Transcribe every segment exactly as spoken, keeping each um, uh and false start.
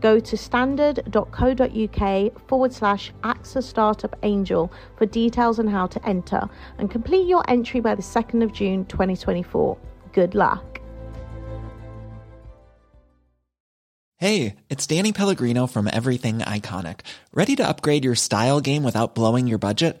Go to standard.co.uk forward slash AXA Startup Angel for details on how to enter and complete your entry by the second of June twenty twenty-four. Good luck. Hey, it's Danny Pellegrino from Everything Iconic. Ready to upgrade your style game without blowing your budget?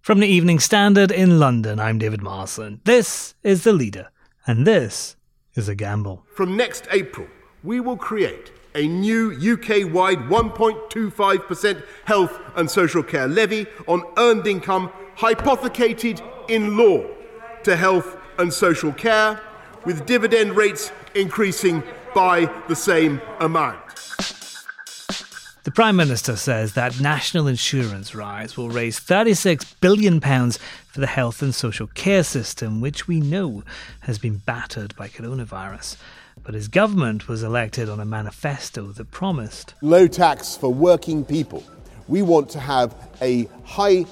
From the Evening Standard in London, I'm David Marsden. This is The Leader, and this is A Gamble. From next April, we will create a new U K-wide one point two five percent health and social care levy on earned income hypothecated in law to health and social care, with dividend rates increasing by the same amount. The Prime Minister says that National Insurance rise will raise thirty-six billion pounds for the health and social care system, which we know has been battered by coronavirus. But his government was elected on a manifesto that promised low tax for working people. We want to have a high,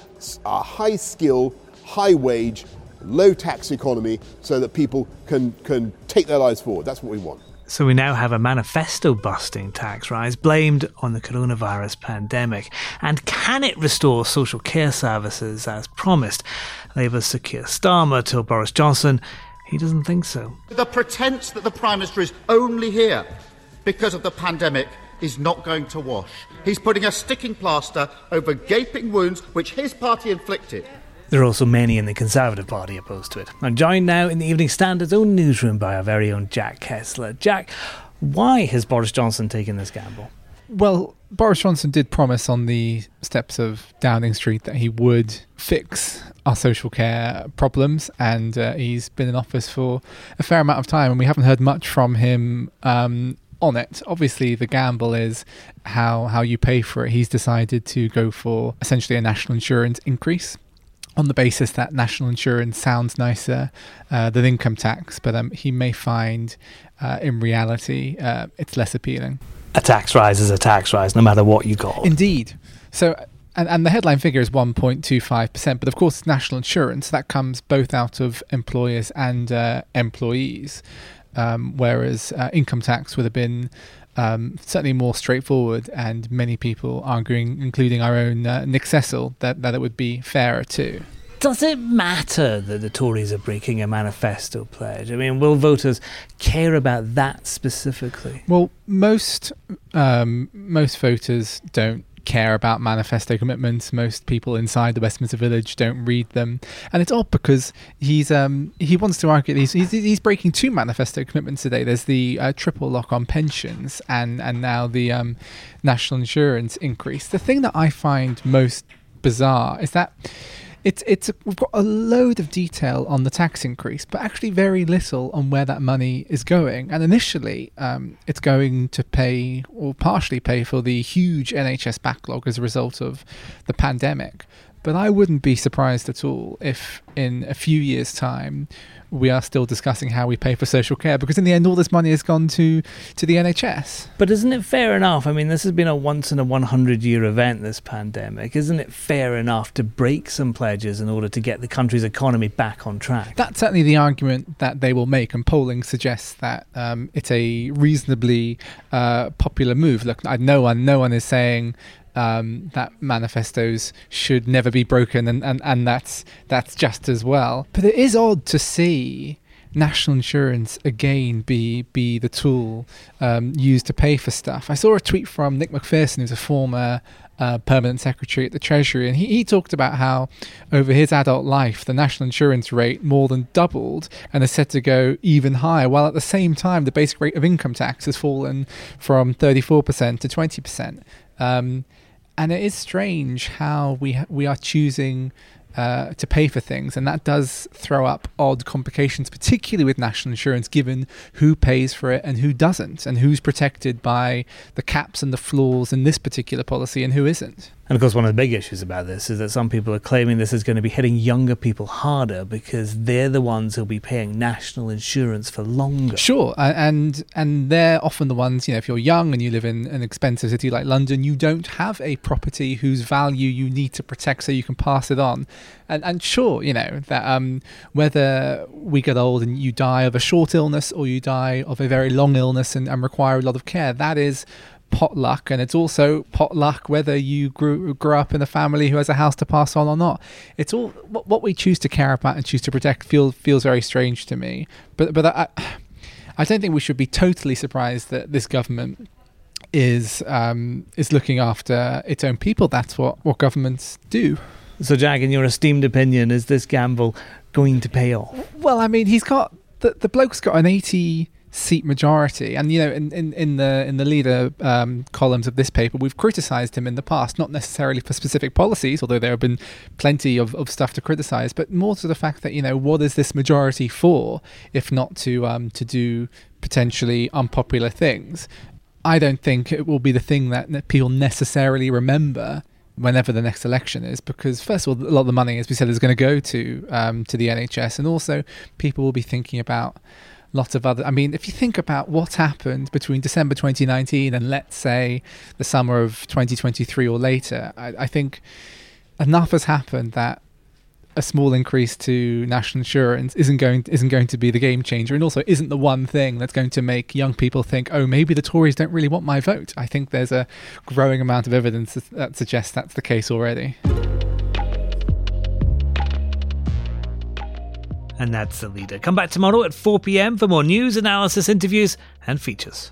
a high skill, high wage, low tax economy so that people can, can take their lives forward. That's what we want. So we now have a manifesto-busting tax rise blamed on the coronavirus pandemic. And can it restore social care services as promised? Labour's Sir Keir Starmer told Boris Johnson he doesn't think so. The pretence that the Prime Minister is only here because of the pandemic is not going to wash. He's putting a sticking plaster over gaping wounds which his party inflicted. There are also many in the Conservative Party opposed to it. I'm joined now in the Evening Standard's own newsroom by our very own Jack Kessler. Jack, why has Boris Johnson taken this gamble? Well, Boris Johnson did promise on the steps of Downing Street that he would fix our social care problems, and uh, he's been in office for a fair amount of time and we haven't heard much from him um, on it. Obviously, the gamble is how, how you pay for it. He's decided to go for essentially a national insurance increase on the basis that national insurance sounds nicer uh, than income tax, but um, he may find uh, in reality uh, it's less appealing. A tax rise is a tax rise, no matter what you call it. Indeed. So, and, and the headline figure is one point two five percent, but of course it's national insurance. That comes both out of employers and uh, employees, um, whereas uh, income tax would have been Um, certainly more straightforward, and many people arguing, including our own uh, Nick Cecil, that, that it would be fairer too. Does it matter that the Tories are breaking a manifesto pledge? I mean, will voters care about that specifically? Well, most um, most voters don't care about manifesto commitments. Most people inside the Westminster Village don't read them, and it's odd because he's um he wants to argue that he's he's, he's breaking two manifesto commitments today. There's the uh, triple lock on pensions, and and now the um national insurance increase. The thing that I find most bizarre is that It's it's we've got a load of detail on the tax increase, but actually very little on where that money is going. And initially, um, it's going to pay or partially pay for the huge N H S backlog as a result of the pandemic. But I wouldn't be surprised at all if in a few years' time we are still discussing how we pay for social care, because in the end all this money has gone to, to the N H S. But isn't it fair enough? I mean, this has been a once-in-a-one-hundred-year event, this pandemic. Isn't it fair enough to break some pledges in order to get the country's economy back on track? That's certainly the argument that they will make, and polling suggests that um, it's a reasonably uh, popular move. Look, I, no one, no one is saying Um, that manifestos should never be broken, and, and, and that's that's just as well. But it is odd to see national insurance again be be the tool um, used to pay for stuff. I saw a tweet from Nick McPherson, who's a former uh, permanent secretary at the Treasury, and he, he talked about how over his adult life the national insurance rate more than doubled and is set to go even higher, while at the same time the basic rate of income tax has fallen from thirty-four percent to twenty percent. Um, and it is strange how we ha- we are choosing Uh, to pay for things, and that does throw up odd complications, particularly with national insurance, given who pays for it and who doesn't, and who's protected by the caps and the floors in this particular policy and who isn't. And of course, one of the big issues about this is that some people are claiming this is going to be hitting younger people harder because they're the ones who'll be paying national insurance for longer. Sure, and and they're often the ones, you know, if you're young and you live in an expensive city like London, you don't have a property whose value you need to protect so you can pass it on. And, and sure, you know, that um, whether we get old and you die of a short illness or you die of a very long illness and, and require a lot of care, that is potluck. And it's also potluck whether you grew, grew up in a family who has a house to pass on or not. It's all what, what we choose to care about and choose to protect feel, feels very strange to me. But, but I, I don't think we should be totally surprised that this government is um, is looking after its own people. That's what, what governments do. So, Jack, in your esteemed opinion, is this gamble going to pay off? Well, I mean, he's got the the bloke's got an eighty seat majority, and you know, in in, in the in the leader um, columns of this paper, we've criticised him in the past, not necessarily for specific policies, although there have been plenty of, of stuff to criticise, but more to the fact that, you know, what is this majority for if not to um, to do potentially unpopular things? I don't think it will be the thing that people necessarily remember whenever the next election is, because first of all, a lot of the money, as we said, is going to go to um, to the N H S, and also people will be thinking about lots of other. I mean, if you think about what happened between December twenty nineteen and let's say the summer of twenty twenty-three or later, I, I think enough has happened that a small increase to national insurance isn't going isn't going to be the game changer, and also isn't the one thing that's going to make young people think, oh, maybe the Tories don't really want my vote. I think there's a growing amount of evidence that suggests that's the case already. And that's The Leader. Come back tomorrow at four p.m. for more news, analysis, interviews and features.